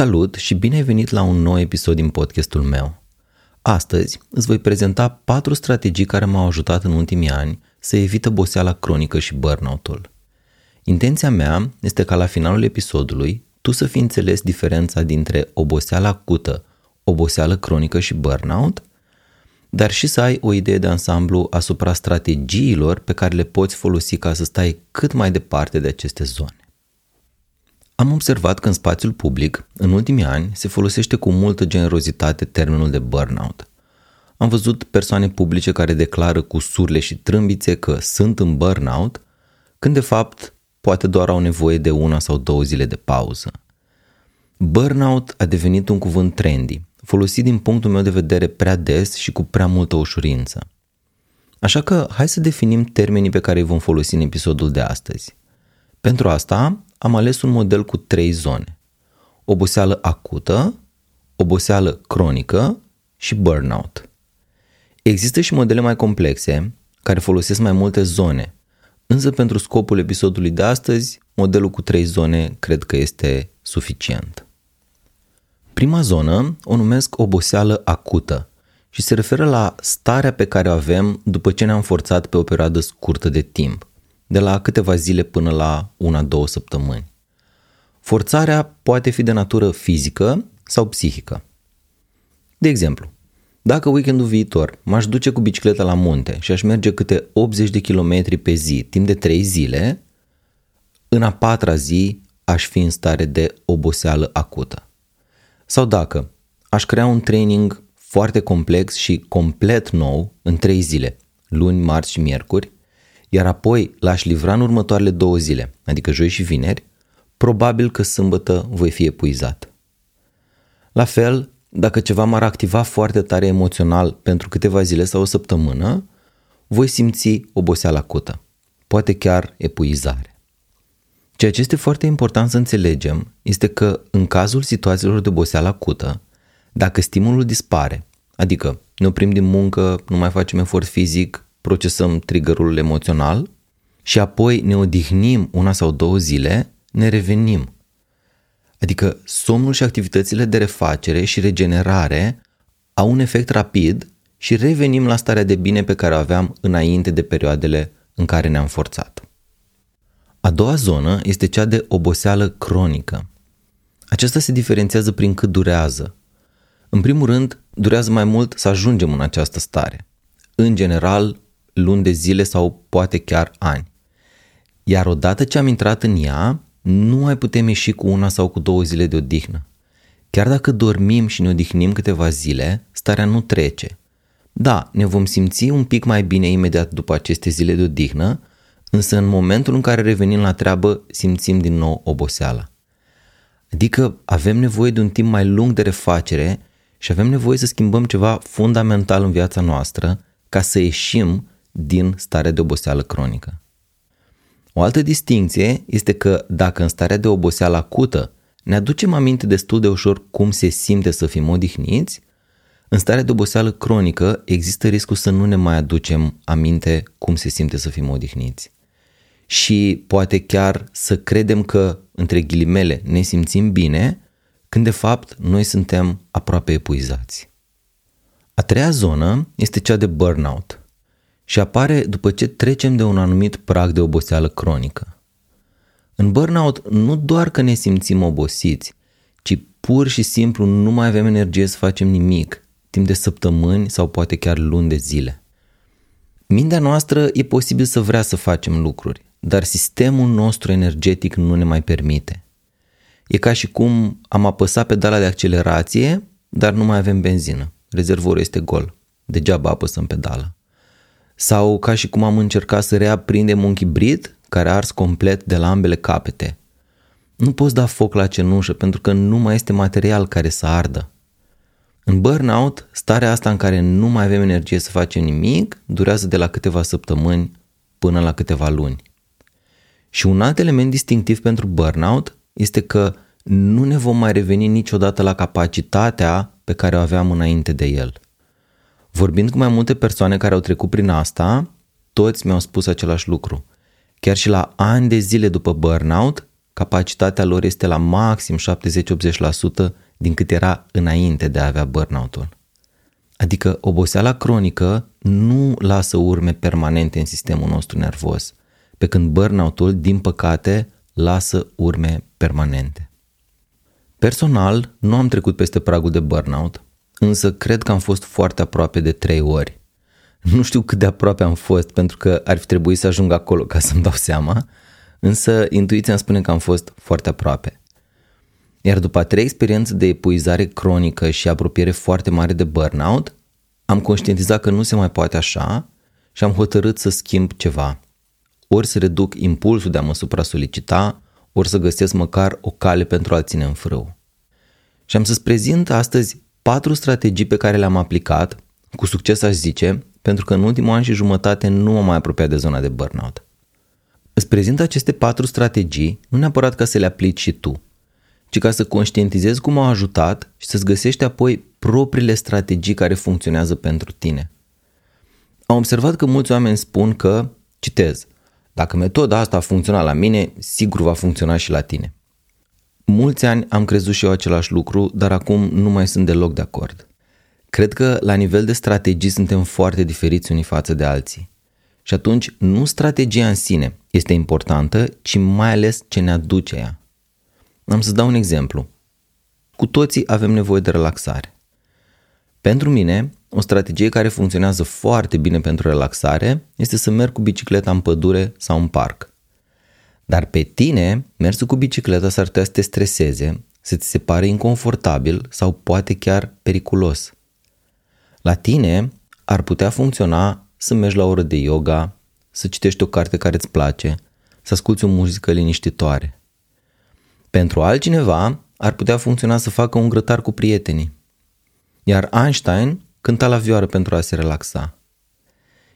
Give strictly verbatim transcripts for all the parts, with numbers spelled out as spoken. Salut și bine ai venit la un nou episod din podcastul meu. Astăzi îți voi prezenta patru strategii care m-au ajutat în ultimii ani să evit oboseala cronică și burnout-ul. Intenția mea este ca la finalul episodului tu să fi înțeles diferența dintre oboseala acută, oboseală cronică și burnout, dar și să ai o idee de ansamblu asupra strategiilor pe care le poți folosi ca să stai cât mai departe de aceste zone. Am observat că în spațiul public, în ultimii ani, se folosește cu multă generozitate termenul de burnout. Am văzut persoane publice care declară cu surle și trâmbițe că sunt în burnout, când de fapt poate doar au nevoie de una sau două zile de pauză. Burnout a devenit un cuvânt trendy, folosit din punctul meu de vedere prea des și cu prea multă ușurință. Așa că hai să definim termenii pe care îi vom folosi în episodul de astăzi. Pentru asta am ales un model cu trei zone: oboseală acută, oboseală cronică și burnout. Există și modele mai complexe care folosesc mai multe zone, însă pentru scopul episodului de astăzi, modelul cu trei zone cred că este suficient. Prima zonă o numesc oboseală acută și se referă la starea pe care o avem după ce ne-am forțat pe o perioadă scurtă de timp, de la câteva zile până la una-două săptămâni. Forțarea poate fi de natură fizică sau psihică. De exemplu, dacă weekendul viitor m-aș duce cu bicicleta la munte și aș merge câte optzeci de kilometri pe zi timp de trei zile, în a patra zi aș fi în stare de oboseală acută. Sau dacă aș crea un training foarte complex și complet nou în trei zile, luni, marți și miercuri, iar apoi l-aș livra în următoarele două zile, adică joi și vineri, probabil că sâmbătă voi fi epuizat. La fel, dacă ceva m-ar activa foarte tare emoțional pentru câteva zile sau o săptămână, voi simți oboseală acută, poate chiar epuizare. Ceea ce este foarte important să înțelegem este că în cazul situațiilor de oboseală acută, dacă stimulul dispare, adică ne oprim din muncă, nu mai facem efort fizic, procesăm triggerul emoțional și apoi ne odihnim una sau două zile, ne revenim. Adică somnul și activitățile de refacere și regenerare au un efect rapid și revenim la starea de bine pe care o aveam înainte de perioadele în care ne-am forțat. A doua zonă este cea de oboseală cronică. Aceasta se diferențiază prin cât durează. În primul rând, durează mai mult să ajungem în această stare. În general, luni de zile sau poate chiar ani. Iar odată ce am intrat în ea, nu mai putem ieși cu una sau cu două zile de odihnă. Chiar dacă dormim și ne odihnim câteva zile, starea nu trece. Da, ne vom simți un pic mai bine imediat după aceste zile de odihnă, însă în momentul în care revenim la treabă, simțim din nou oboseala. Adică avem nevoie de un timp mai lung de refacere și avem nevoie să schimbăm ceva fundamental în viața noastră ca să ieșim din starea de oboseală cronică. O altă distinție este că dacă în starea de oboseală acută ne aducem aminte destul de ușor cum se simte să fim odihniți, în starea de oboseală cronică există riscul să nu ne mai aducem aminte cum se simte să fim odihniți. Și poate chiar să credem că, între ghilimele, ne simțim bine, când de fapt noi suntem aproape epuizați. A treia zonă este cea de burnout și apare după ce trecem de un anumit prag de oboseală cronică. În burnout nu doar că ne simțim obosiți, ci pur și simplu nu mai avem energie să facem nimic, timp de săptămâni sau poate chiar luni de zile. Mintea noastră e posibil să vrea să facem lucruri, dar sistemul nostru energetic nu ne mai permite. E ca și cum am apăsat pedala de accelerație, dar nu mai avem benzină, rezervorul este gol, degeaba apăsăm pedala. Sau ca și cum am încercat să reaprindem un chibrit care a ars complet de la ambele capete. Nu poți da foc la cenușă pentru că nu mai este material care să ardă. În burnout, starea asta în care nu mai avem energie să facem nimic durează de la câteva săptămâni până la câteva luni. Și un alt element distinctiv pentru burnout este că nu ne vom mai reveni niciodată la capacitatea pe care o aveam înainte de el. Vorbind cu mai multe persoane care au trecut prin asta, toți mi-au spus același lucru. Chiar și la ani de zile după burnout, capacitatea lor este la maxim șaptezeci la optzeci la sută din cât era înainte de a avea burnout-ul. Adică oboseala cronică nu lasă urme permanente în sistemul nostru nervos, pe când burnout-ul, din păcate, lasă urme permanente. Personal, nu am trecut peste pragul de burnout, însă cred că am fost foarte aproape de trei ori. Nu știu cât de aproape am fost, pentru că ar fi trebuit să ajung acolo ca să-mi dau seama, însă intuiția îmi spune că am fost foarte aproape. Iar după trei experiențe de epuizare cronică și apropiere foarte mare de burnout, am conștientizat că nu se mai poate așa și am hotărât să schimb ceva. Ori să reduc impulsul de a mă supra-solicita, ori să găsesc măcar o cale pentru a ține în frâu. Și am să-ți prezint astăzi patru strategii pe care le-am aplicat, cu succes aș zice, pentru că în ultimul an și jumătate nu m-am mai apropiat de zona de burnout. Îți prezint aceste patru strategii, nu neapărat ca să le aplici și tu, ci ca să conștientizezi cum au ajutat și să-ți găsești apoi propriile strategii care funcționează pentru tine. Am observat că mulți oameni spun că, citez, dacă metoda asta a funcționat la mine, sigur va funcționa și la tine. Mulți ani am crezut și eu același lucru, dar acum nu mai sunt deloc de acord. Cred că la nivel de strategii suntem foarte diferiți unii față de alții. Și atunci nu strategia în sine este importantă, ci mai ales ce ne aduce ea. Am să dau un exemplu. Cu toții avem nevoie de relaxare. Pentru mine, o strategie care funcționează foarte bine pentru relaxare este să merg cu bicicleta în pădure sau în parc. Dar pe tine, mersul cu bicicleta s-ar putea să te streseze, să ți se pare inconfortabil sau poate chiar periculos. La tine ar putea funcționa să mergi la o oră de yoga, să citești o carte care îți place, să asculți o muzică liniștitoare. Pentru altcineva ar putea funcționa să facă un grătar cu prietenii. Iar Einstein cânta la vioară pentru a se relaxa.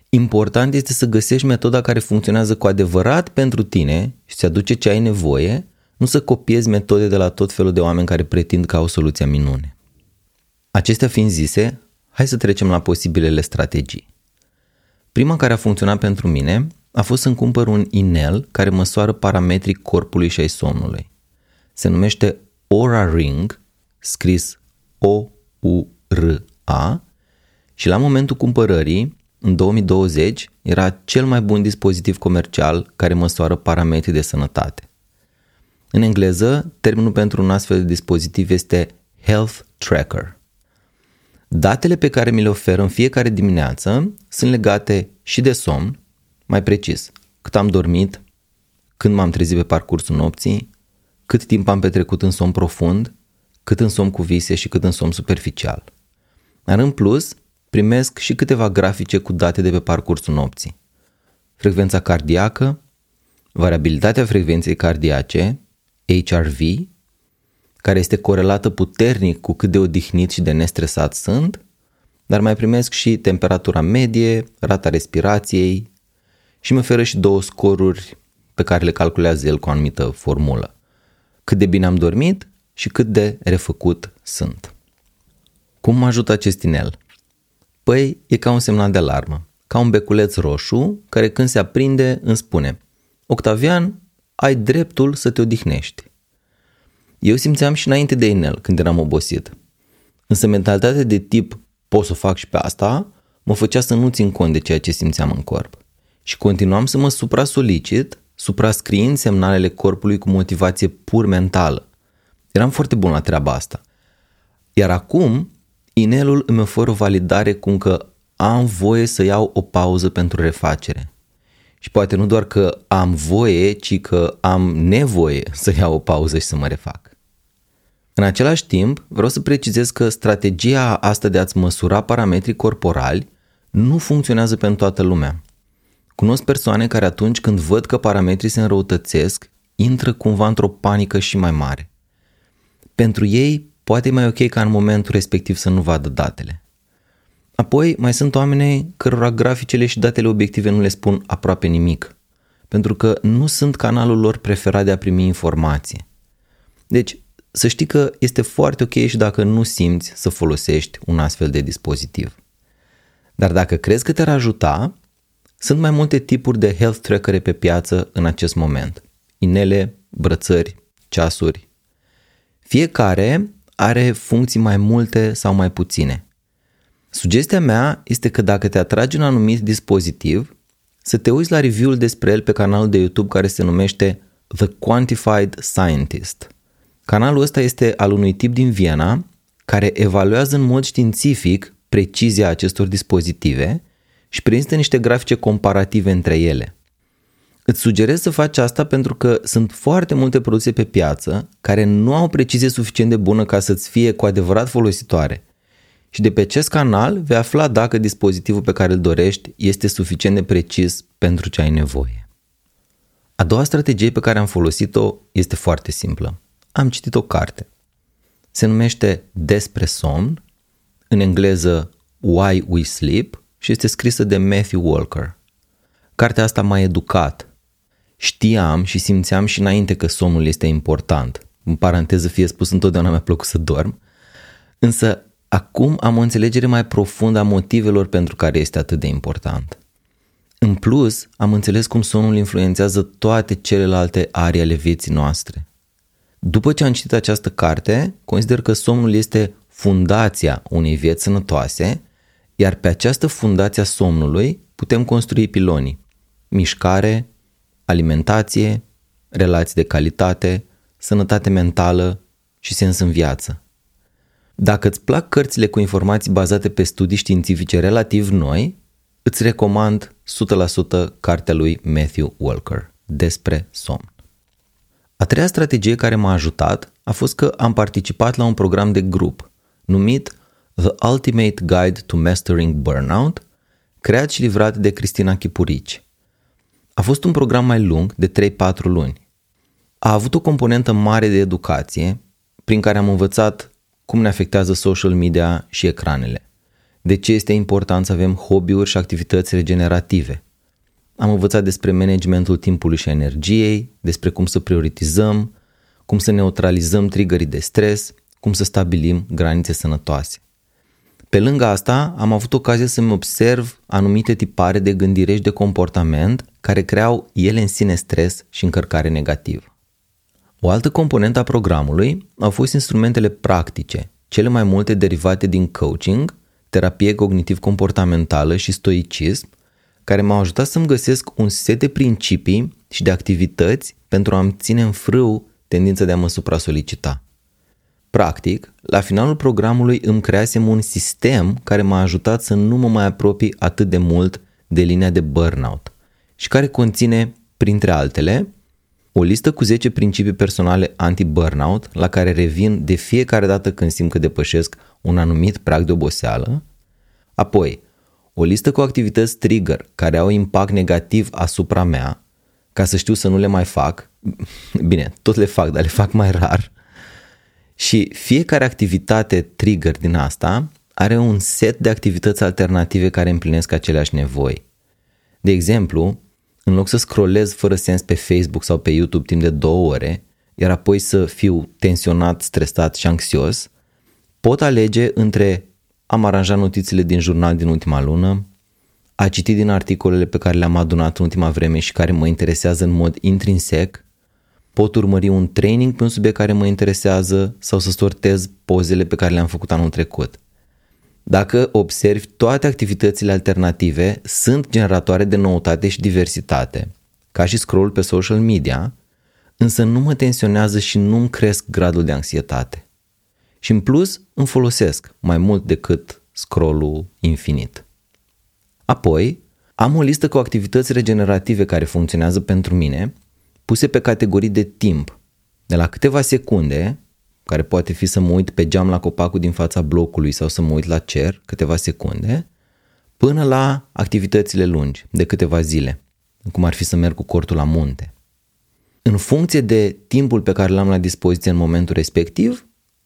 Important este să găsești metoda care funcționează cu adevărat pentru tine și îți aduce ce ai nevoie, nu să copiezi metode de la tot felul de oameni care pretind că au soluția minune. Acestea fiind zise, hai să trecem la posibilele strategii. Prima care a funcționat pentru mine a fost să-mi cumpăr un inel care măsoară parametrii corpului și ai somnului. Se numește Oura Ring, scris O U R A, și la momentul cumpărării, în două mii douăzeci, era cel mai bun dispozitiv comercial care măsoară parametrii de sănătate. În engleză, termenul pentru un astfel de dispozitiv este Health Tracker. Datele pe care mi le oferă în fiecare dimineață sunt legate și de somn, mai precis, cât am dormit, când m-am trezit pe parcursul nopții, cât timp am petrecut în somn profund, cât în somn cu vise și cât în somn superficial. Dar în plus, primesc și câteva grafice cu date de pe parcursul nopții. Frecvența cardiacă, variabilitatea frecvenței cardiace, H R V, care este corelată puternic cu cât de odihnit și de nestresat sunt, dar mai primesc și temperatura medie, rata respirației și îmi oferă și două scoruri pe care le calculează el cu o anumită formulă. Cât de bine am dormit și cât de refăcut sunt. Cum mă ajută acest inel? Păi e ca un semnal de alarmă, ca un beculeț roșu care când se aprinde îmi spune Octavian, ai dreptul să te odihnești. Eu simțeam și înainte de inel când eram obosit, însă mentalitatea de tip pot să fac și pe asta mă făcea să nu țin cont de ceea ce simțeam în corp și continuam să mă supra-solicit, suprascriind semnalele corpului cu motivație pur mentală. Eram foarte bun la treaba asta. Iar acum, inelul îmi oferă o validare cum că am voie să iau o pauză pentru refacere. Și poate nu doar că am voie, ci că am nevoie să iau o pauză și să mă refac. În același timp, vreau să precizez că strategia asta de a-ți măsura parametrii corporali nu funcționează pentru toată lumea. Cunosc persoane care atunci când văd că parametrii se înrăutățesc, intră cumva într-o panică și mai mare. Pentru ei, poate e mai ok ca în momentul respectiv să nu vadă datele. Apoi, mai sunt oameni cărora graficele și datele obiective nu le spun aproape nimic, pentru că nu sunt canalul lor preferat de a primi informații. Deci, să știi că este foarte ok și dacă nu simți să folosești un astfel de dispozitiv. Dar dacă crezi că te-ar ajuta, sunt mai multe tipuri de health trackere pe piață în acest moment. Inele, brățări, ceasuri. Fiecare are funcții mai multe sau mai puține. Sugestia mea este că dacă te atragi un anumit dispozitiv, să te uiți la review-ul despre el pe canalul de YouTube care se numește The Quantified Scientist. Canalul ăsta este al unui tip din Viena care evaluează în mod științific precizia acestor dispozitive și prezintă niște grafice comparative între ele. Îți sugerez să faci asta pentru că sunt foarte multe produse pe piață care nu au precizie suficient de bună ca să-ți fie cu adevărat folositoare. Și de pe acest canal vei afla dacă dispozitivul pe care îl dorești este suficient de precis pentru ce ai nevoie. A doua strategie pe care am folosit-o este foarte simplă. Am citit o carte. Se numește Despre Somn, în engleză Why We Sleep, și este scrisă de Matthew Walker. Cartea asta m-a educat. Știam și simțeam și înainte că somnul este important. În paranteză fie spus, întotdeauna mi-a plăcut să dorm. Însă acum am o înțelegere mai profundă a motivelor pentru care este atât de important. În plus, am înțeles cum somnul influențează toate celelalte arii ale vieții noastre. După ce am citit această carte, consider că somnul este fundația unei vieți sănătoase, iar pe această fundație a somnului putem construi pilonii: mișcare, alimentație, relații de calitate, sănătate mentală și sens în viață. Dacă îți plac cărțile cu informații bazate pe studii științifice relativ noi, îți recomand o sută la sută cartea lui Matthew Walker, Despre Somn. A treia strategie care m-a ajutat a fost că am participat la un program de grup numit The Ultimate Guide to Mastering Burnout, creat și livrat de Cristina Chipurici. A fost un program mai lung, de trei patru luni. A avut o componentă mare de educație, prin care am învățat cum ne afectează social media și ecranele, de ce este important să avem hobby-uri și activități regenerative. Am învățat despre managementul timpului și energiei, despre cum să prioritizăm, cum să neutralizăm triggerii de stres, cum să stabilim granițe sănătoase. Pe lângă asta, am avut ocazia să-mi observ anumite tipare de gândire și de comportament care creau ele în sine stres și încărcare negativă. O altă componentă a programului au fost instrumentele practice, cele mai multe derivate din coaching, terapie cognitiv-comportamentală și stoicism, care m-au ajutat să-mi găsesc un set de principii și de activități pentru a-mi ține în frâu tendința de a mă supra-solicita. Practic, la finalul programului îmi creasem un sistem care m-a ajutat să nu mă mai apropii atât de mult de linia de burnout și care conține, printre altele, o listă cu zece principii personale anti-burnout la care revin de fiecare dată când simt că depășesc un anumit prag de oboseală, apoi o listă cu activități trigger care au impact negativ asupra mea, ca să știu să nu le mai fac, bine, tot le fac, dar le fac mai rar, și fiecare activitate trigger din asta are un set de activități alternative care împlinesc aceleași nevoi. De exemplu, în loc să scrollez fără sens pe Facebook sau pe YouTube timp de două ore, iar apoi să fiu tensionat, stresat și anxios, pot alege între am aranjat notițele din jurnal din ultima lună, a citit din articolele pe care le-am adunat în ultima vreme și care mă interesează în mod intrinsec, pot urmări un training pe un subiect care mă interesează sau să sortez pozele pe care le-am făcut anul trecut. Dacă observi, toate activitățile alternative sunt generatoare de noutate și diversitate, ca și scroll pe social media, însă nu mă tensionează și nu-mi cresc gradul de anxietate. Și în plus îmi folosesc mai mult decât scroll-ul infinit. Apoi, am o listă cu activități regenerative care funcționează pentru mine, puse pe categorii de timp, de la câteva secunde, care poate fi să mă uit pe geam la copacul din fața blocului sau să mă uit la cer câteva secunde, până la activitățile lungi, de câteva zile, cum ar fi să merg cu cortul la munte. În funcție de timpul pe care l-am la dispoziție în momentul respectiv,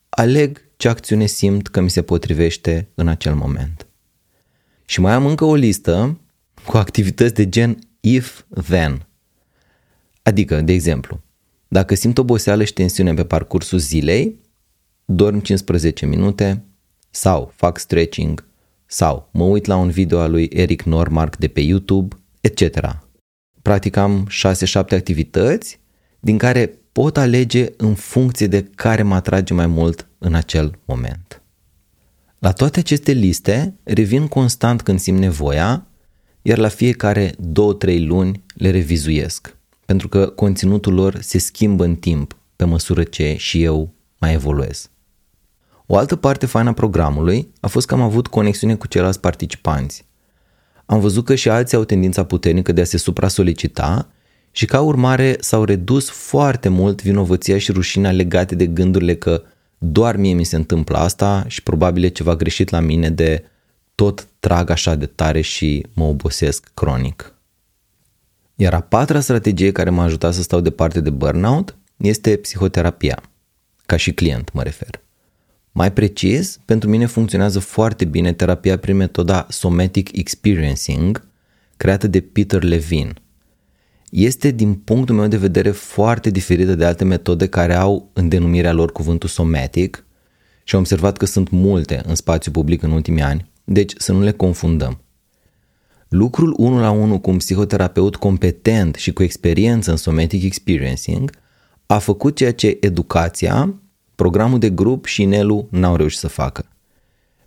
aleg ce acțiune simt că mi se potrivește în acel moment. Și mai am încă o listă cu activități de gen if-then. Adică, de exemplu, dacă simt oboseală și tensiune pe parcursul zilei, dorm cincisprezece minute sau fac stretching sau mă uit la un video al lui Eric Normark de pe YouTube, et cetera. Practic am șase șapte activități din care pot alege în funcție de care mă atrage mai mult în acel moment. La toate aceste liste revin constant când simt nevoia, iar la fiecare două-trei luni le revizuiesc, pentru că conținutul lor se schimbă în timp pe măsură ce și eu mai evoluez. O altă parte faină a programului a fost că am avut conexiune cu ceilalți participanți. Am văzut că și alții au tendința puternică de a se supra-solicita și ca urmare s-au redus foarte mult vinovăția și rușinea legate de gândurile că doar mie mi se întâmplă asta și probabil e ceva greșit la mine de tot trag așa de tare și mă obosesc cronic. Iar a patra strategie care m-a ajutat să stau departe de burnout este psihoterapia, ca și client mă refer. Mai precis, pentru mine funcționează foarte bine terapia prin metoda Somatic Experiencing, creată de Peter Levine. Este, din punctul meu de vedere, foarte diferită de alte metode care au în denumirea lor cuvântul somatic și am observat că sunt multe în spațiu public în ultimii ani, deci să nu le confundăm. Lucrul unul la unul cu un psihoterapeut competent și cu experiență în Somatic Experiencing a făcut ceea ce educația, programul de grup și inelul n-au reușit să facă.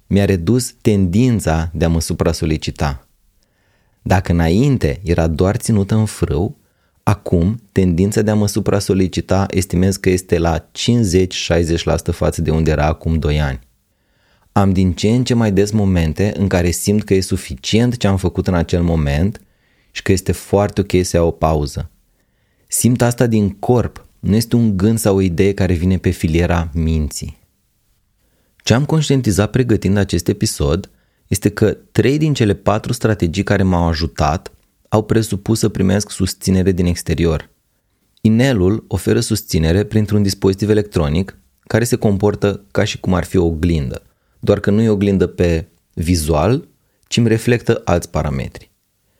Mi-a redus tendința de a mă supra-solicita. Dacă înainte era doar ținută în frâu, acum tendința de a mă supra-solicita estimez că este la cincizeci-șaizeci la sută față de unde era acum doi ani. Am din ce în ce mai des momente în care simt că e suficient ce am făcut în acel moment și că este foarte ok să iau o pauză. Simt asta din corp. Nu este un gând sau o idee care vine pe filiera minții. Ce am conștientizat pregătind acest episod este că trei din cele patru strategii care m-au ajutat au presupus să primesc susținere din exterior. Inelul oferă susținere printr-un dispozitiv electronic care se comportă ca și cum ar fi o oglindă, doar că nu e oglindă pe vizual, ci îmi reflectă alți parametri.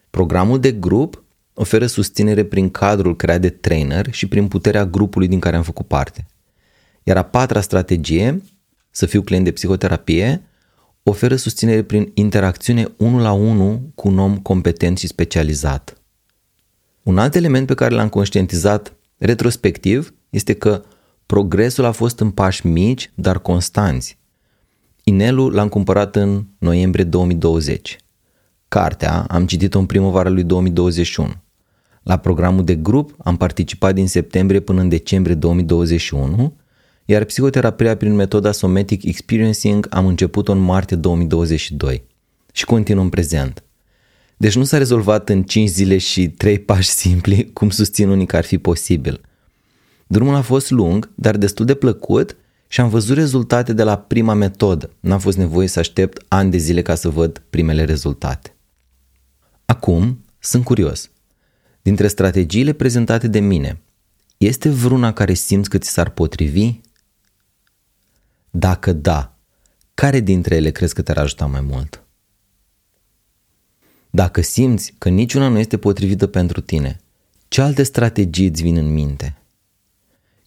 Programul de grup oferă susținere prin cadrul creat de trainer și prin puterea grupului din care am făcut parte. Iar a patra strategie, să fiu client de psihoterapie, oferă susținere prin interacțiune unul la unul cu un om competent și specializat. Un alt element pe care l-am conștientizat retrospectiv este că progresul a fost în pași mici, dar constanți. Inelul l-am cumpărat în noiembrie două mii douăzeci. Cartea am citit-o în primăvara lui două mii douăzeci și unu. La programul de grup am participat din septembrie până în decembrie două mii douăzeci și unu, iar psihoterapia prin metoda Somatic Experiencing am început-o în martie două mii douăzeci și doi și continuăm prezent. Deci nu s-a rezolvat în cinci zile și trei pași simpli, cum susțin unii că ar fi posibil. Drumul a fost lung, dar destul de plăcut și am văzut rezultate de la prima metodă. N-a fost nevoie să aștept ani de zile ca să văd primele rezultate. Acum, sunt curios. Dintre strategiile prezentate de mine, este vreuna care simți că ți s-ar potrivi? Dacă da, care dintre ele crezi că te-ar ajuta mai mult? Dacă simți că niciuna nu este potrivită pentru tine, ce alte strategii îți vin în minte?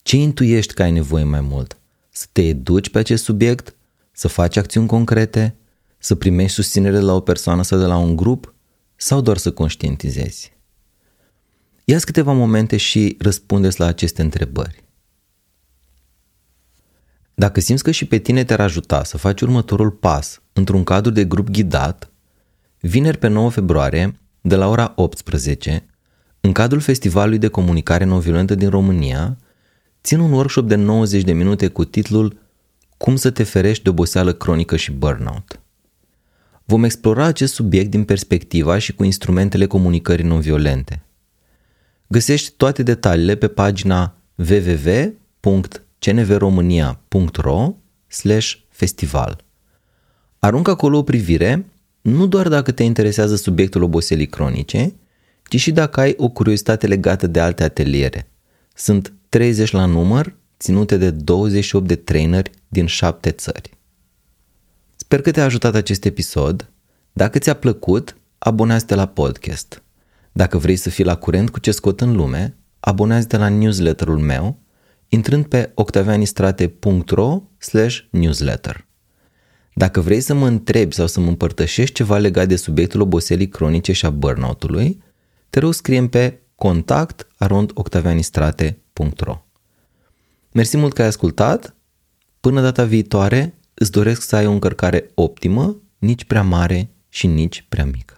Ce intuiești că ai nevoie mai mult? Să te educi pe acest subiect? Să faci acțiuni concrete? Să primești susținere de la o persoană sau de la un grup? Sau doar să conștientizezi? Ia-ți câteva momente și răspundeți la aceste întrebări. Dacă simți că și pe tine te-ar ajuta să faci următorul pas într-un cadru de grup ghidat, vineri pe nouă februarie, de la ora optsprezece, în cadrul Festivalului de Comunicare Non-Violentă din România, țin un workshop de nouăzeci de minute cu titlul Cum să te ferești de oboseală cronică și burnout. Vom explora acest subiect din perspectiva și cu instrumentele comunicării non-violente. Găsești toate detaliile pe pagina double-u double-u double-u punct c n v romania punct r o slash festival. Aruncă acolo o privire, nu doar dacă te interesează subiectul oboselii cronice, ci și dacă ai o curiozitate legată de alte ateliere. Sunt treizeci la număr, ținute de douăzeci și opt de traineri din șapte țări. Sper că te-a ajutat acest episod. Dacă ți-a plăcut, abonează-te la podcast. Dacă vrei să fii la curent cu ce scot în lume, abonează-te la newsletterul meu, intrând pe octavianistrate punct r o slash newsletter. Dacă vrei să mă întrebi sau să mă împărtășești ceva legat de subiectul oboselii cronice și a burnout-ului, te rog scrie-mi pe contact arond octavianistrate punct r o. Mersi mult că ai ascultat. Până data viitoare, îți doresc să ai o încărcare optimă, nici prea mare și nici prea mică.